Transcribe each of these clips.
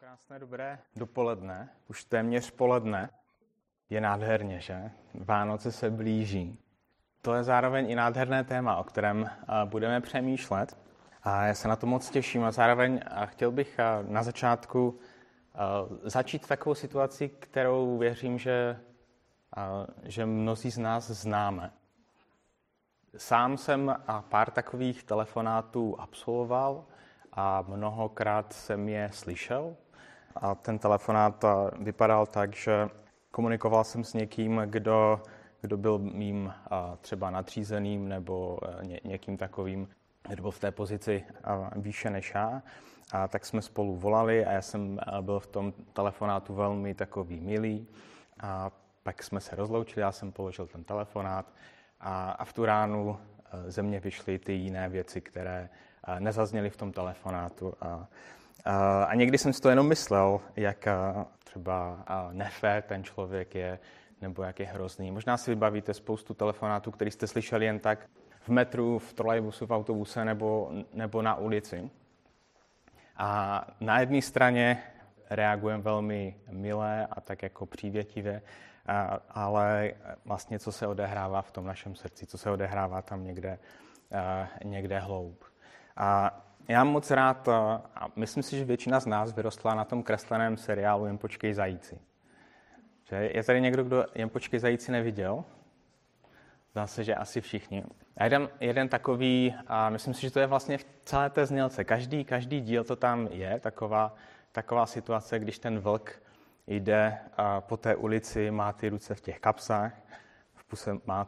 Krásné, dobré dopoledne, už téměř poledne. Je nádherně, že? Vánoce se blíží. To je zároveň i nádherné téma, o kterém budeme přemýšlet. A já se na to moc těším a zároveň chtěl bych na začátku začít takovou situaci, kterou věřím, že mnozí z nás známe. Sám jsem pár takových telefonátů absolvoval a mnohokrát jsem je slyšel. A ten telefonát vypadal tak, že komunikoval jsem s někým, kdo byl mým třeba nadřízeným nebo někým takovým, kdo byl v té pozici výše než já. A tak jsme spolu volali a já jsem byl v tom telefonátu velmi takový milý. A pak jsme se rozloučili, já jsem položil ten telefonát a v tu ránu ze mě vyšly ty jiné věci, které nezazněly v tom telefonátu. A někdy jsem si to jenom myslel, jak třeba nefér ten člověk je, nebo jak je hrozný. Možná si vybavíte spoustu telefonátů, který jste slyšeli jen tak v metru, v trolejbusu, v autobuse nebo na ulici. A na jedné straně reagujeme velmi milé a tak jako přívětivě, ale vlastně co se odehrává v tom našem srdci, co se odehrává tam někde hloub. A já moc rád, a myslím si, že většina z nás vyrostla na tom kresleném seriálu Jen počkej zajíci. Že je tady někdo, kdo Jen počkej zajíci neviděl? Zdá se, že asi všichni. A jeden takový, a myslím si, že to je vlastně v celé té znělce. Každý díl to tam je, taková situace, když ten vlk jde po té ulici, má ty ruce v těch kapsách, v puse má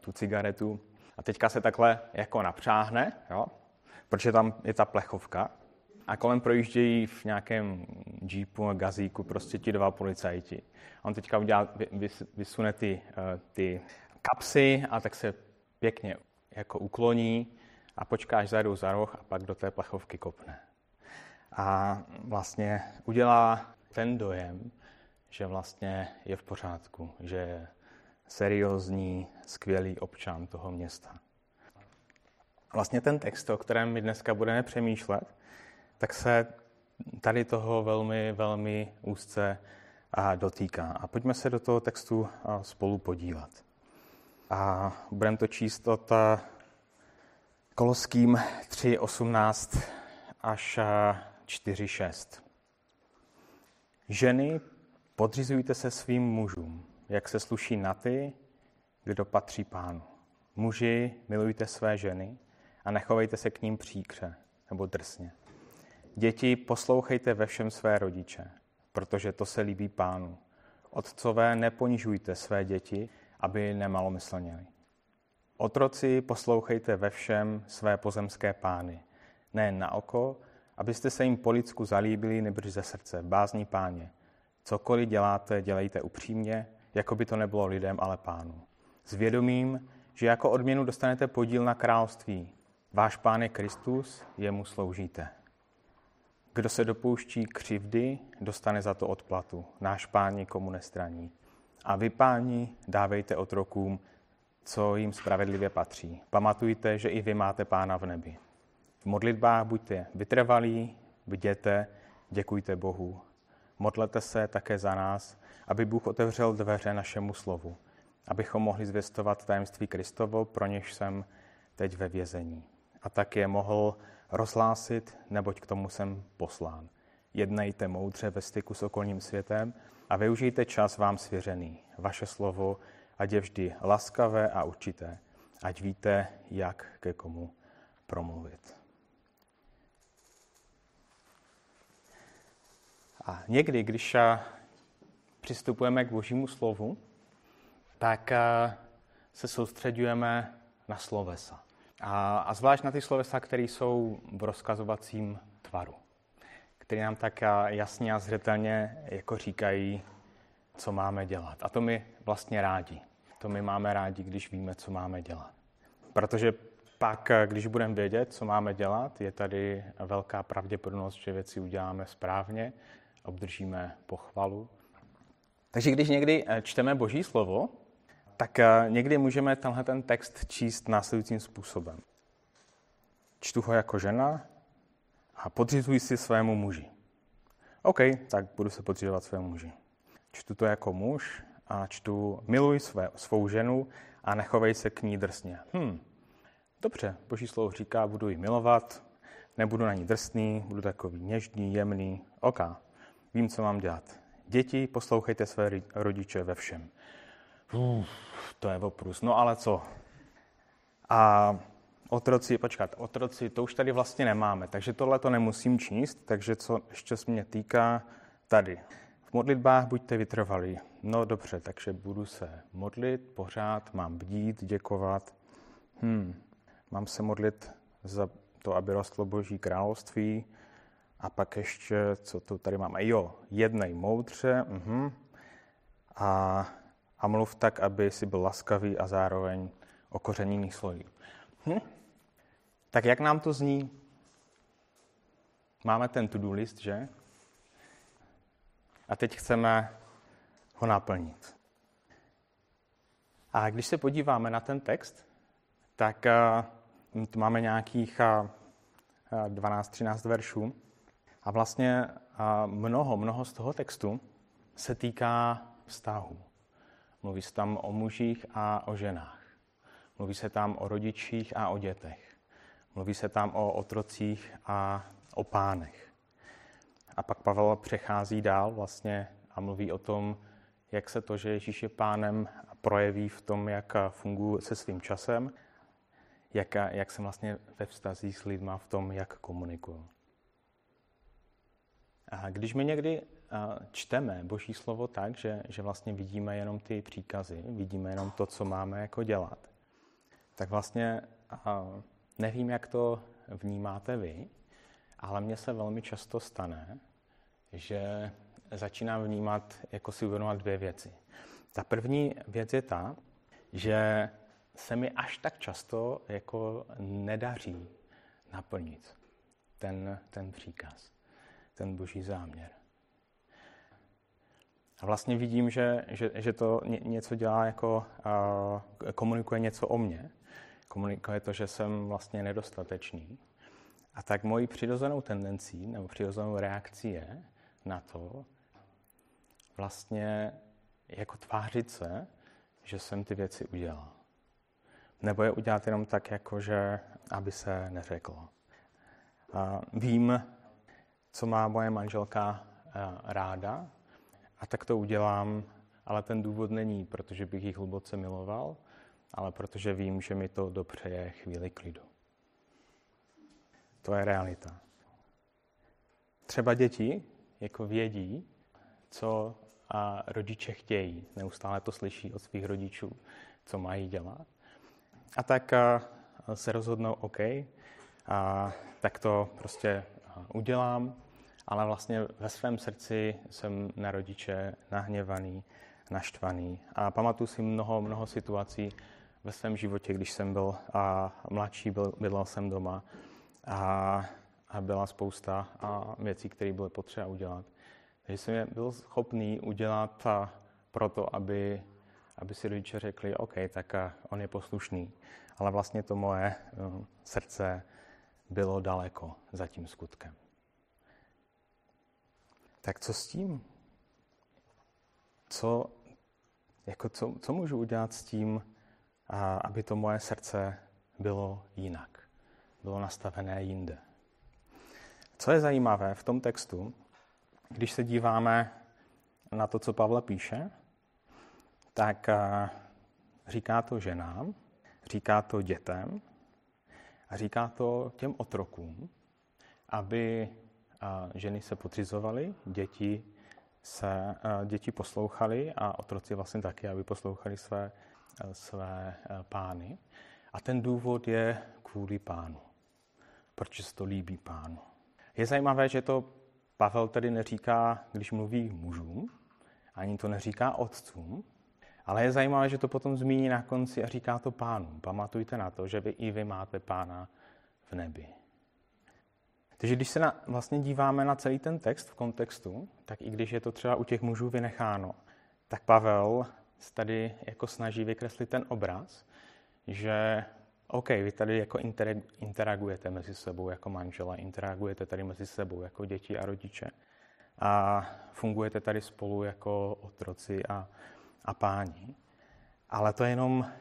tu cigaretu a teďka se takhle jako napřáhne, jo? Protože tam je ta plechovka a kolem projíždějí v nějakém džípu, gazíku prostě ti dva policajti. A on teďka vysune ty kapsy a tak se pěkně jako ukloní a počká, až zajdou za roh a pak do té plechovky kopne. A vlastně udělá ten dojem, že vlastně je v pořádku, že je seriózní, skvělý občan toho města. Vlastně ten text, o kterém my dneska budeme přemýšlet, tak se tady toho velmi, velmi úzce dotýká. A pojďme se do toho textu spolu podívat. A budeme to číst od Koloským 3:18 až 4:6. Ženy, podřizujte se svým mužům, jak se sluší na ty, kdo patří Pánu. Muži, milujte své ženy a nechovejte se k ním příkře nebo drsně. Děti, poslouchejte ve všem své rodiče, protože to se líbí Pánu. Otcové, neponižujte své děti, aby nemalomyslněli. Otroci, poslouchejte ve všem své pozemské pány, nejen na oko, abyste se jim po lidsku zalíbili, nýbrž ze srdce, bázní Páně. Cokoliv děláte, dělejte upřímně, jako by to nebylo lidem, ale Pánu. S vědomím, že jako odměnu dostanete podíl na království. Váš Pán je Kristus, jemu sloužíte. Kdo se dopouští křivdy, dostane za to odplatu. Náš Pán nikomu nestraní. A vy, páni, dávejte otrokům, co jim spravedlivě patří. Pamatujte, že i vy máte Pána v nebi. V modlitbách buďte vytrvalí, bděte, děkujte Bohu. Modlete se také za nás, aby Bůh otevřel dveře našemu slovu, abychom mohli zvěstovat tajemství Kristovo, pro něž jsem teď ve vězení. A tak je mohl rozhlásit, neboť k tomu jsem poslán. Jednejte moudře ve styku s okolním světem a využijte čas vám svěřený. Vaše slovo ať je vždy laskavé a určité, ať víte, jak ke komu promluvit. A někdy, když přistupujeme k Božímu slovu, tak se soustředujeme na slovesa. A zvlášť na ty slovesa, které jsou v rozkazovacím tvaru, které nám tak jasně a zřetelně jako říkají, co máme dělat. A to my vlastně rádi. To my máme rádi, když víme, co máme dělat. Protože pak, když budeme vědět, co máme dělat, je tady velká pravděpodobnost, že věci uděláme správně, obdržíme pochvalu. Takže když někdy čteme Boží slovo, tak někdy můžeme tenhle ten text číst následujícím způsobem. Čtu ho jako žena a podřizuji si svému muži. OK, tak budu se podřízovat svému muži. Čtu to jako muž a čtu miluj svou ženu a nechovej se k ní drsně. Dobře, Boží slovo říká, budu ji milovat, nebudu na ní drsný, budu takový něžný, jemný. OK, vím, co mám dělat. Děti, poslouchejte své rodiče ve všem. To je oprus. No ale co? A otroci, to už tady vlastně nemáme, takže tohle to nemusím číst, takže co ještě se mě týká tady. V modlitbách buďte vytrvalí. No dobře, takže budu se modlit, pořád mám bdít, děkovat. Mám se modlit za to, aby rostlo Boží království. A pak ještě, co to tady mám? Jednej moudře. A mluv tak, aby si byl laskavý a zároveň okořeněných slojí. Tak jak nám to zní? Máme ten to-do list, že? A teď chceme ho naplnit. A když se podíváme na ten text, tak tu máme nějakých 12-13 veršů. A vlastně mnoho z toho textu se týká vztahu. Mluví se tam o mužích a o ženách. Mluví se tam o rodičích a o dětech. Mluví se tam o otrocích a o pánech. A pak Pavel přechází dál vlastně a mluví o tom, jak se to, že Ježíš je pánem, projeví v tom, jak funguje se svým časem, jak jsem vlastně ve vztazích s lidma v tom, jak komunikuju. A když my někdy čteme Boží slovo tak, že vlastně vidíme jenom ty příkazy, vidíme jenom to, co máme jako dělat, tak vlastně nevím, jak to vnímáte vy, ale mně se velmi často stane, že začínám vnímat, jako si uvědomovat dvě věci. Ta první věc je ta, že se mi až tak často jako nedaří naplnit ten příkaz, ten Boží záměr. A vlastně vidím, že to něco dělá, jako komunikuje něco o mně. Komunikuje to, že jsem vlastně nedostatečný. A tak mojí přirozenou tendencí nebo přirozenou reakcí je na to vlastně jako tvářit se, že jsem ty věci udělal. Nebo je udělat jenom tak, jakože, aby se neřeklo. Vím, co má moje manželka ráda, a tak to udělám, ale ten důvod není, protože bych ji hluboce miloval, ale protože vím, že mi to dopřeje chvíli klidu. To je realita. Třeba děti jako vědí, co rodiče chtějí. Neustále to slyší od svých rodičů, co mají dělat. A tak se rozhodnou, OK, tak to prostě udělám, ale vlastně ve svém srdci jsem na rodiče nahněvaný, naštvaný. A pamatuju si mnoho situací ve svém životě, když jsem byl mladší, bydlel jsem doma a byla spousta věcí, které bylo potřeba udělat. Takže jsem byl schopný udělat proto, aby si rodiče řekli, OK, tak on je poslušný. Ale vlastně to moje srdce bylo daleko za tím skutkem. Tak co s tím? Co můžu udělat s tím, aby to moje srdce bylo jinak? Bylo nastavené jinde. Co je zajímavé v tom textu, když se díváme na to, co Pavel píše, tak říká to ženám, říká to dětem a říká to těm otrokům, aby ženy se podřizovaly, děti poslouchaly a otroci vlastně taky, aby poslouchali své pány. A ten důvod je kvůli pánu, protože se to líbí pánu. Je zajímavé, že to Pavel tedy neříká, když mluví mužům, ani to neříká otcům, ale je zajímavé, že to potom zmíní na konci a říká to pánu. Pamatujte na to, že vy máte pána v nebi. Takže když se vlastně díváme na celý ten text v kontextu, tak i když je to třeba u těch mužů vynecháno, tak Pavel tady jako snaží vykreslit ten obraz, že OK, vy tady jako interagujete mezi sebou jako manžela, interagujete tady mezi sebou jako děti a rodiče, a fungujete tady spolu jako otroci a páni. Ale to je jenom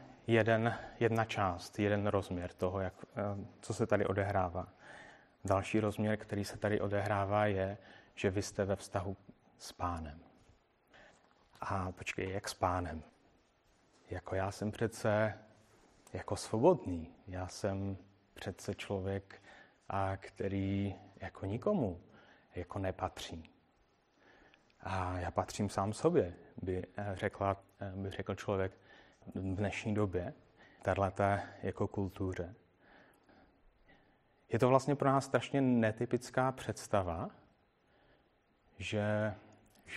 jedna část, jeden rozměr toho, co se tady odehrává. Další rozměr, který se tady odehrává, je, že vy jste ve vztahu s Pánem. A počkej, jak s Pánem? Jako já jsem přece jako svobodný. Já jsem přece člověk, který jako nikomu jako nepatří. A já patřím sám sobě, by řekl člověk v dnešní době, tato jako kultuře. Je to vlastně pro nás strašně netypická představa, že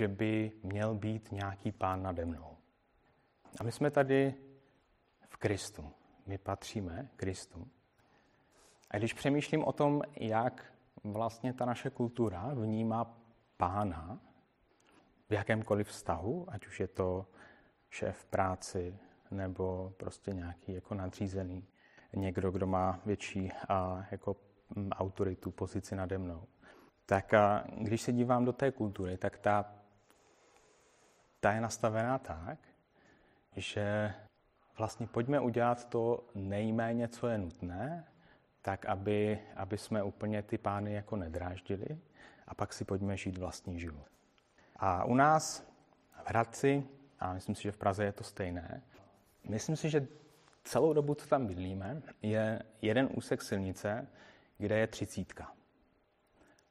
by měl být nějaký pán nade mnou. A my jsme tady v Kristu. My patříme Kristu. A když přemýšlím o tom, jak vlastně ta naše kultura vnímá pána v jakémkoliv vztahu, ať už je to šéf práci nebo prostě nějaký jako nadřízený, někdo, kdo má větší jako autoritu, pozici nade mnou, tak když se dívám do té kultury, tak ta je nastavená tak, že vlastně pojďme udělat to nejméně, co je nutné, tak aby jsme úplně ty pány jako nedráždili a pak si pojďme žít vlastní život. A u nás v Hradci, a myslím si, že v Praze je to stejné, myslím si, že celou dobu, co tam bydlíme, je jeden úsek silnice, kde je 30.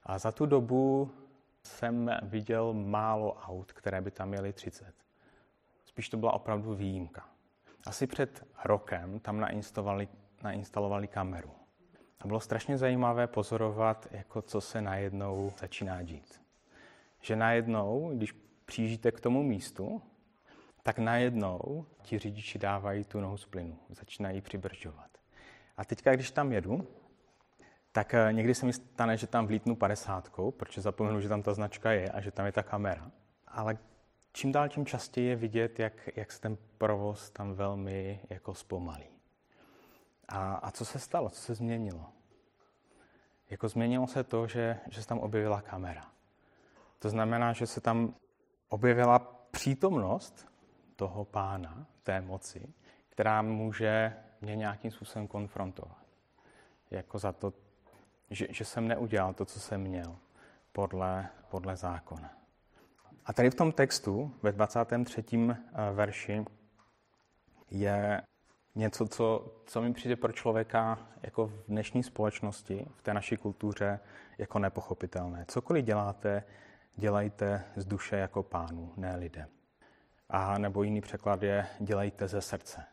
A za tu dobu jsem viděl málo aut, které by tam jeli 30. Spíš to byla opravdu výjimka. Asi před rokem tam nainstalovali kameru. A bylo strašně zajímavé pozorovat, jako co se najednou začíná dít. Že najednou, když přijíždíte k tomu místu, tak najednou ti řidiči dávají tu nohu z plynu, začínají přibržovat. A teďka, když tam jedu, tak někdy se mi stane, že tam vlítnu 50, protože zapomenu, že tam ta značka je a že tam je ta kamera. Ale čím dál tím častěji je vidět, jak se ten provoz tam velmi jako zpomalí. A co se stalo? Co se změnilo? Jako změnilo se to, že se tam objevila kamera. To znamená, že se tam objevila přítomnost toho pána, té moci, která může mě nějakým způsobem konfrontovat. Jako za to, že jsem neudělal to, co jsem měl podle zákona. A tady v tom textu, ve 23. verši, je něco, co mi přijde pro člověka jako v dnešní společnosti, v té naší kultuře, jako nepochopitelné. Cokoliv děláte, dělejte z duše jako pánu, ne lidem. A nebo jiný překlad je, dělejte ze srdce.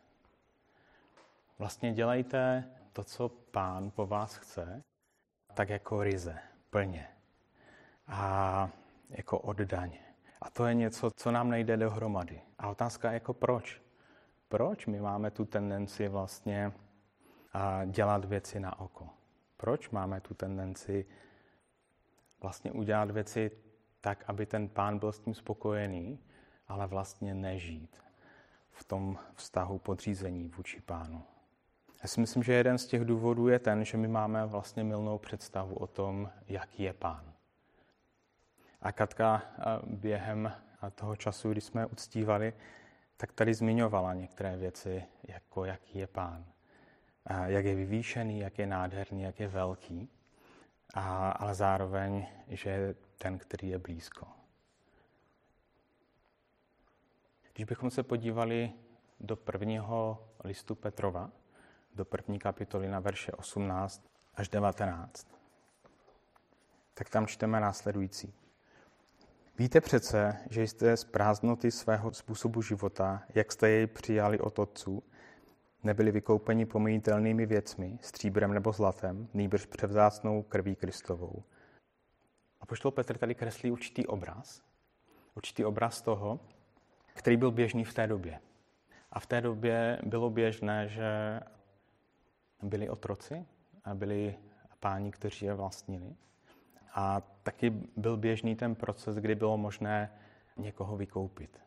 Vlastně dělejte to, co pán po vás chce, tak jako ryze, plně a jako oddaně. A to je něco, co nám nejde dohromady. A otázka je jako proč. Proč my máme tu tendenci vlastně dělat věci na oko? Proč máme tu tendenci vlastně udělat věci tak, aby ten pán byl s tím spokojený, ale vlastně nežít v tom vztahu podřízení vůči pánu? Já si myslím, že jeden z těch důvodů je ten, že my máme vlastně mylnou představu o tom, jaký je pán. A Katka během toho času, kdy jsme uctívali, tak tady zmiňovala některé věci, jako jaký je pán. Jak je vyvýšený, jak je nádherný, jak je velký, ale zároveň, že je ten, který je blízko. Když bychom se podívali do prvního listu Petrova, do první kapitoly na verše 18 až 19, tak tam čteme následující. Víte přece, že jste z prázdnoty svého způsobu života, jak jste jej přijali od otců, nebyli vykoupeni pomíjitelnými věcmi, stříbrem nebo zlatem, nýbrž převzácnou krví Kristovou. Apoštol Petr tady kreslí určitý obraz toho, který byl běžný v té době. A v té době bylo běžné, že byli otroci a byli páni, kteří je vlastnili. A taky byl běžný ten proces, kdy bylo možné někoho vykoupit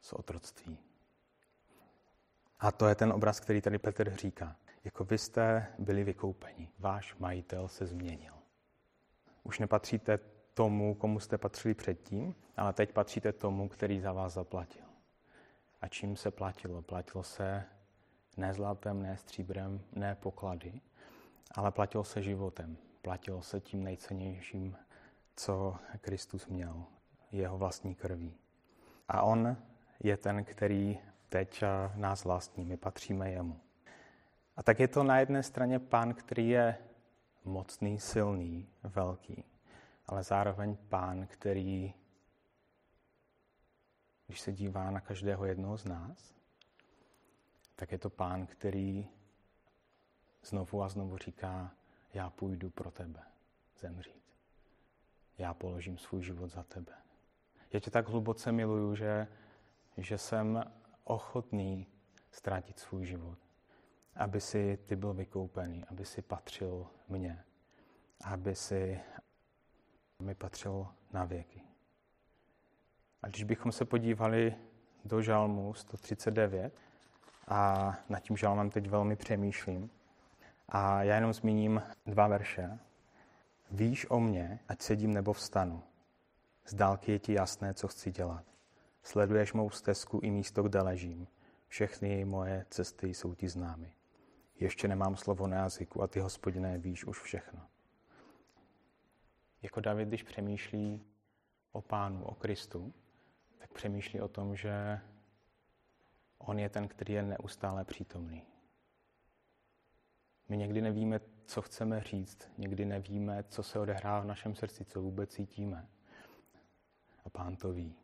z otroctví. A to je ten obraz, který tady Petr říká. Jako vy jste byli vykoupeni, váš majitel se změnil. Už nepatříte tomu, komu jste patřili předtím, ale teď patříte tomu, který za vás zaplatil. A čím se platilo? Platilo se ne zlatem, ne stříbrem, ne poklady, ale platilo se životem. Platilo se tím nejcennějším, co Kristus měl, jeho vlastní krví. A on je ten, který teď nás vlastní, my patříme jemu. A tak je to na jedné straně Pán, který je mocný, silný, velký, ale zároveň Pán, který, když se dívá na každého jednoho z nás, tak je to Pán, který znovu a znovu říká, já půjdu pro tebe zemřít. Já položím svůj život za tebe. Já tě tak hluboce miluju, že jsem ochotný ztratit svůj život, aby si ty byl vykoupený, aby si patřil mně, aby si mi patřil na věky. A když bychom se podívali do Žalmu 139, a nad tím žalmem teď velmi přemýšlím, a já jenom zmíním 2 verše. Víš o mně, ať sedím nebo vstanu. Z dálky je ti jasné, co chci dělat. Sleduješ mou stezku i místo, kde ležím. Všechny moje cesty jsou ti známy. Ještě nemám slovo na jazyku a ty, Hospodine, víš už všechno. Jako David, když přemýšlí o Pánu, o Kristu, tak přemýšlí o tom, že on je ten, který je neustále přítomný. My někdy nevíme, co chceme říct, někdy nevíme, co se odehrává v našem srdci, co vůbec cítíme. A Pán to ví.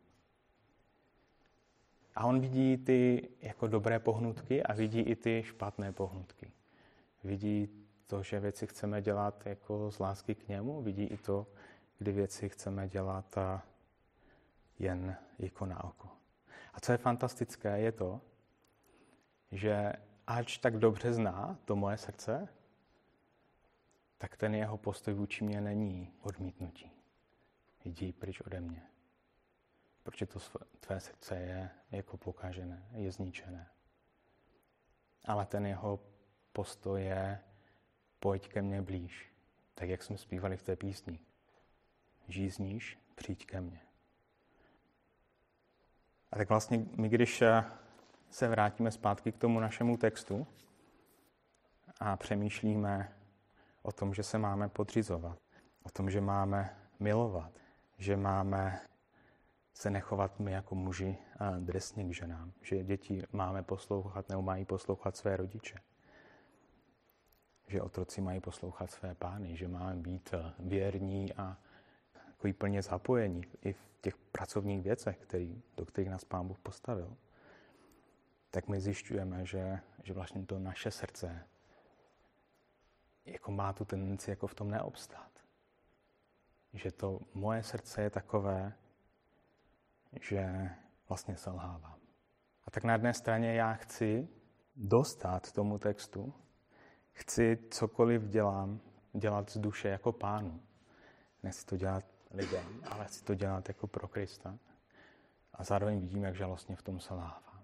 A on vidí ty jako dobré pohnutky a vidí i ty špatné pohnutky. Vidí to, že věci chceme dělat jako z lásky k němu, vidí i to, kdy věci chceme dělat jen jako na oko. A co je fantastické, je to, že ač tak dobře zná to moje srdce, tak ten jeho postoj vůči mě není odmítnutí. Jdi pryč ode mě. Protože to tvé srdce je jako pokažené, je zničené. Ale ten jeho postoj je pojď ke mně blíž. Tak, jak jsme zpívali v té písni. Žízníš, přijď ke mně. A tak vlastně my, když se vrátíme zpátky k tomu našemu textu a přemýšlíme o tom, že se máme podřizovat, o tom, že máme milovat, že máme se nechovat my jako muži drsně k ženám, že děti máme poslouchat nebo mají poslouchat své rodiče, že otroci mají poslouchat své pány, že máme být věrní a takový plně zapojení i v těch pracovních věcech, do kterých nás Pán Bůh postavil, tak my zjišťujeme, že vlastně to naše srdce jako má tu tendenci jako v tom neobstát. Že to moje srdce je takové, že vlastně selhávám. A tak na jedné straně já chci dostat tomu textu, chci cokoliv dělat z duše jako Pánu. Nechci to dělat lidem, ale chci to dělat jako pro Krista. A zároveň vidím, jak žalostně v tom selhávám.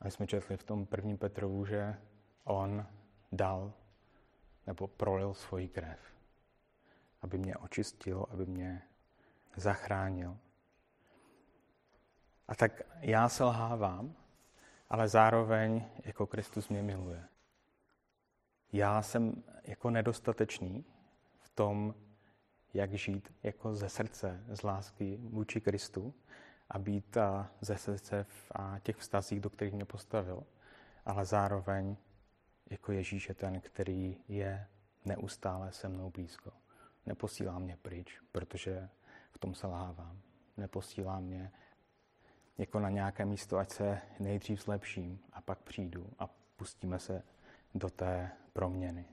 A my jsme četli v tom 1. Petrovu, že on dal nebo prolil svoji krev, aby mě očistil, aby mě zachránil. A tak já selhávám, ale zároveň jako Kristus mě miluje. Já jsem jako nedostatečný v tom, jak žít jako ze srdce, z lásky vůči Kristu a být ze srdce v těch vztazích, do kterých mě postavil, ale zároveň jako Ježíš je ten, který je neustále se mnou blízko. Neposílá mě pryč, protože v tom selhávám. Neposílá mě jako na nějaké místo, ať se nejdřív zlepším a pak přijdu a pustíme se do té proměny.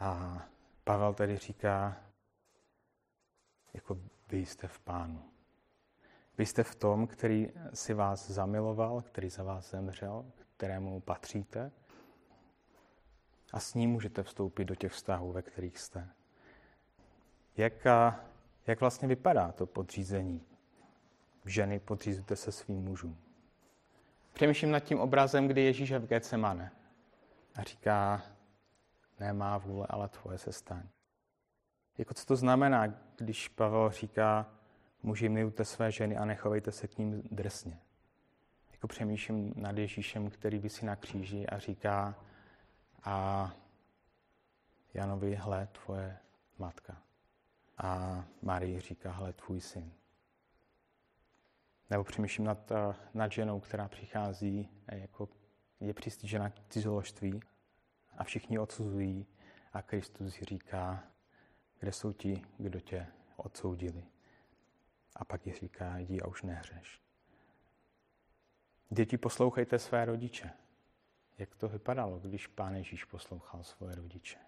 A Pavel tady říká, jako vy jste v Pánu. Vy jste v tom, který si vás zamiloval, který za vás zemřel, kterému patříte a s ním můžete vstoupit do těch vztahů, ve kterých jste. Jak vlastně vypadá to podřízení? Ženy, podřízujte se svým mužům. Přemýšlím nad tím obrazem, kdy Ježíš je v Getsemane a říká, Ne má vůle, ale tvoje se staň. Jako co to znamená, když Pavel říká, muži milujte své ženy a nechovejte se k ním drsně. Jako přemýšlím nad Ježíšem, který visí na kříži a říká a Janovi, hle, tvoje matka. A Marie říká, hle, tvůj syn. Nebo přemýšlím nad ženou, která přichází, jako je přistižena k cizoložství a všichni odsuzují a Kristus říká, kde jsou ti, kdo tě odsoudili. A pak ji říká, jdi a už nehřeš. Děti, poslouchejte své rodiče. Jak to vypadalo, když Pán Ježíš poslouchal svoje rodiče?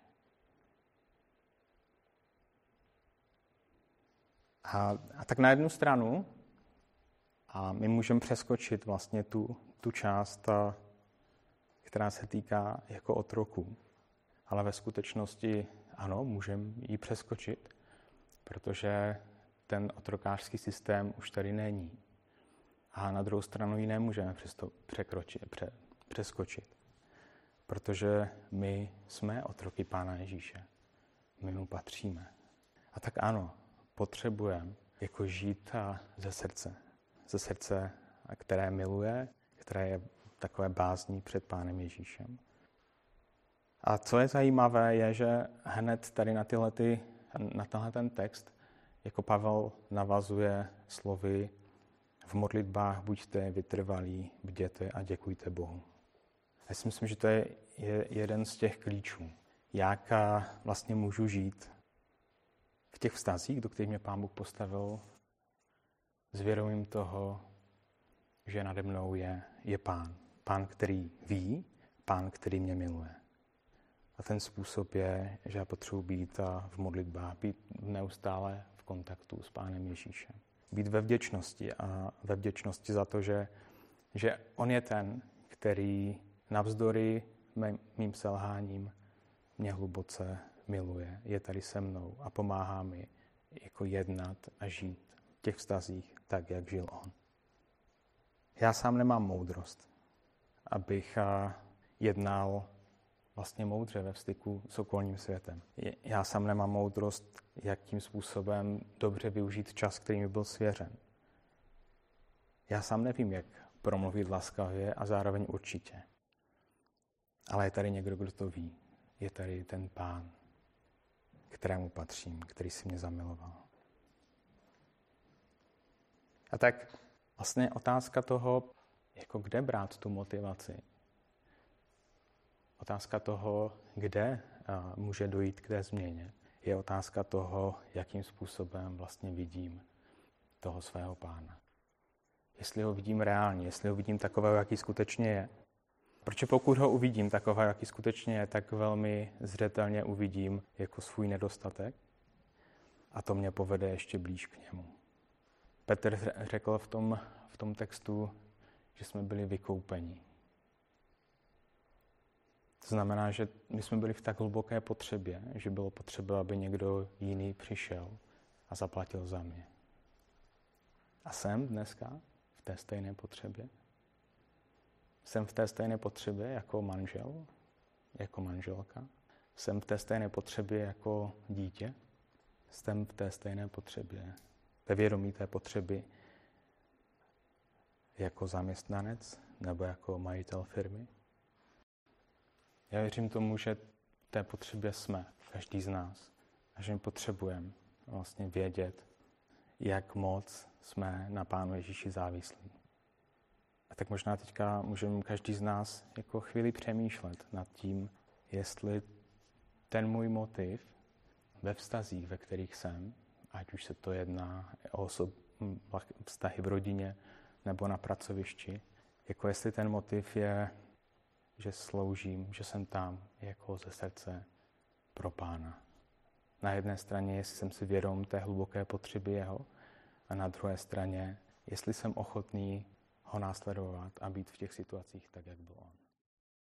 A tak na jednu stranu, a my můžeme přeskočit vlastně tu část, která se týká jako otroků. Ale ve skutečnosti ano, můžeme ji přeskočit, protože ten otrokářský systém už tady není. A na druhou stranu ji nemůžeme přeskočit, protože my jsme otroky Pána Ježíše. My mu patříme. A tak ano, potřebujeme jako žít ze srdce, které miluje, které je takové bázní před Pánem Ježíšem. A co je zajímavé, je, že hned tady na tenhle ten text, jako Pavel navazuje slovy v modlitbách buďte vytrvalí, bděte a děkujte Bohu. Já si myslím, že to je jeden z těch klíčů, jak vlastně můžu žít v těch vztazích, do kterých mě Pán Bůh postavil, s vědomím toho, že nade mnou je Pán. Pán, který ví, Pán, který mě miluje. A ten způsob je, že já potřebuji být v modlitbách, být neustále v kontaktu s Pánem Ježíšem. Být ve vděčnosti a ve vděčnosti za to, že on je ten, který navzdory mým selháním mě hluboce miluje, je tady se mnou a pomáhá mi jako jednat a žít v těch vztazích tak, jak žil on. Já sám nemám moudrost, abych jednal vlastně moudře ve styku s okolním světem. Já sám nemám moudrost, jakým způsobem dobře využít čas, který mi byl svěřen. Já sám nevím, jak promluvit laskavě a zároveň určitě. Ale je tady někdo, kdo to ví. Je tady ten Pán, kterému patřím, který si mě zamiloval. A tak vlastně otázka toho, jako kde brát tu motivaci, otázka toho, kde může dojít k té změně, je otázka toho, jakým způsobem vlastně vidím toho svého Pána. Jestli ho vidím reálně, jestli ho vidím takového, jaký skutečně je. Protože pokud ho uvidím takového, jaký skutečně je, tak velmi zřetelně uvidím jako svůj nedostatek a to mě povede ještě blíž k němu. Petr řekl v tom textu, že jsme byli vykoupeni. To znamená, že my jsme byli v tak hluboké potřebě, že bylo potřeba, aby někdo jiný přišel a zaplatil za mě. A jsem dneska v té stejné potřebě. Jsem v té stejné potřebě jako manžel, jako manželka. Jsem v té stejné potřebě jako dítě. Jsem v té stejné potřebě, ve vědomí té potřeby jako zaměstnanec nebo jako majitel firmy. Já věřím tomu, že v té potřebě jsme, každý z nás, a že potřebujeme vlastně vědět, jak moc jsme na Pánu Ježíši závislí. A tak možná teďka můžeme každý z nás jako chvíli přemýšlet nad tím, jestli ten můj motiv ve vztazích, ve kterých jsem, ať už se to jedná o vztahy v rodině nebo na pracovišti, jako jestli ten motiv je, že sloužím, že jsem tam jako ze srdce pro Pána. Na jedné straně, jestli jsem si vědom té hluboké potřeby jeho a na druhé straně, jestli jsem ochotný ho následovat a být v těch situacích tak, jak byl on.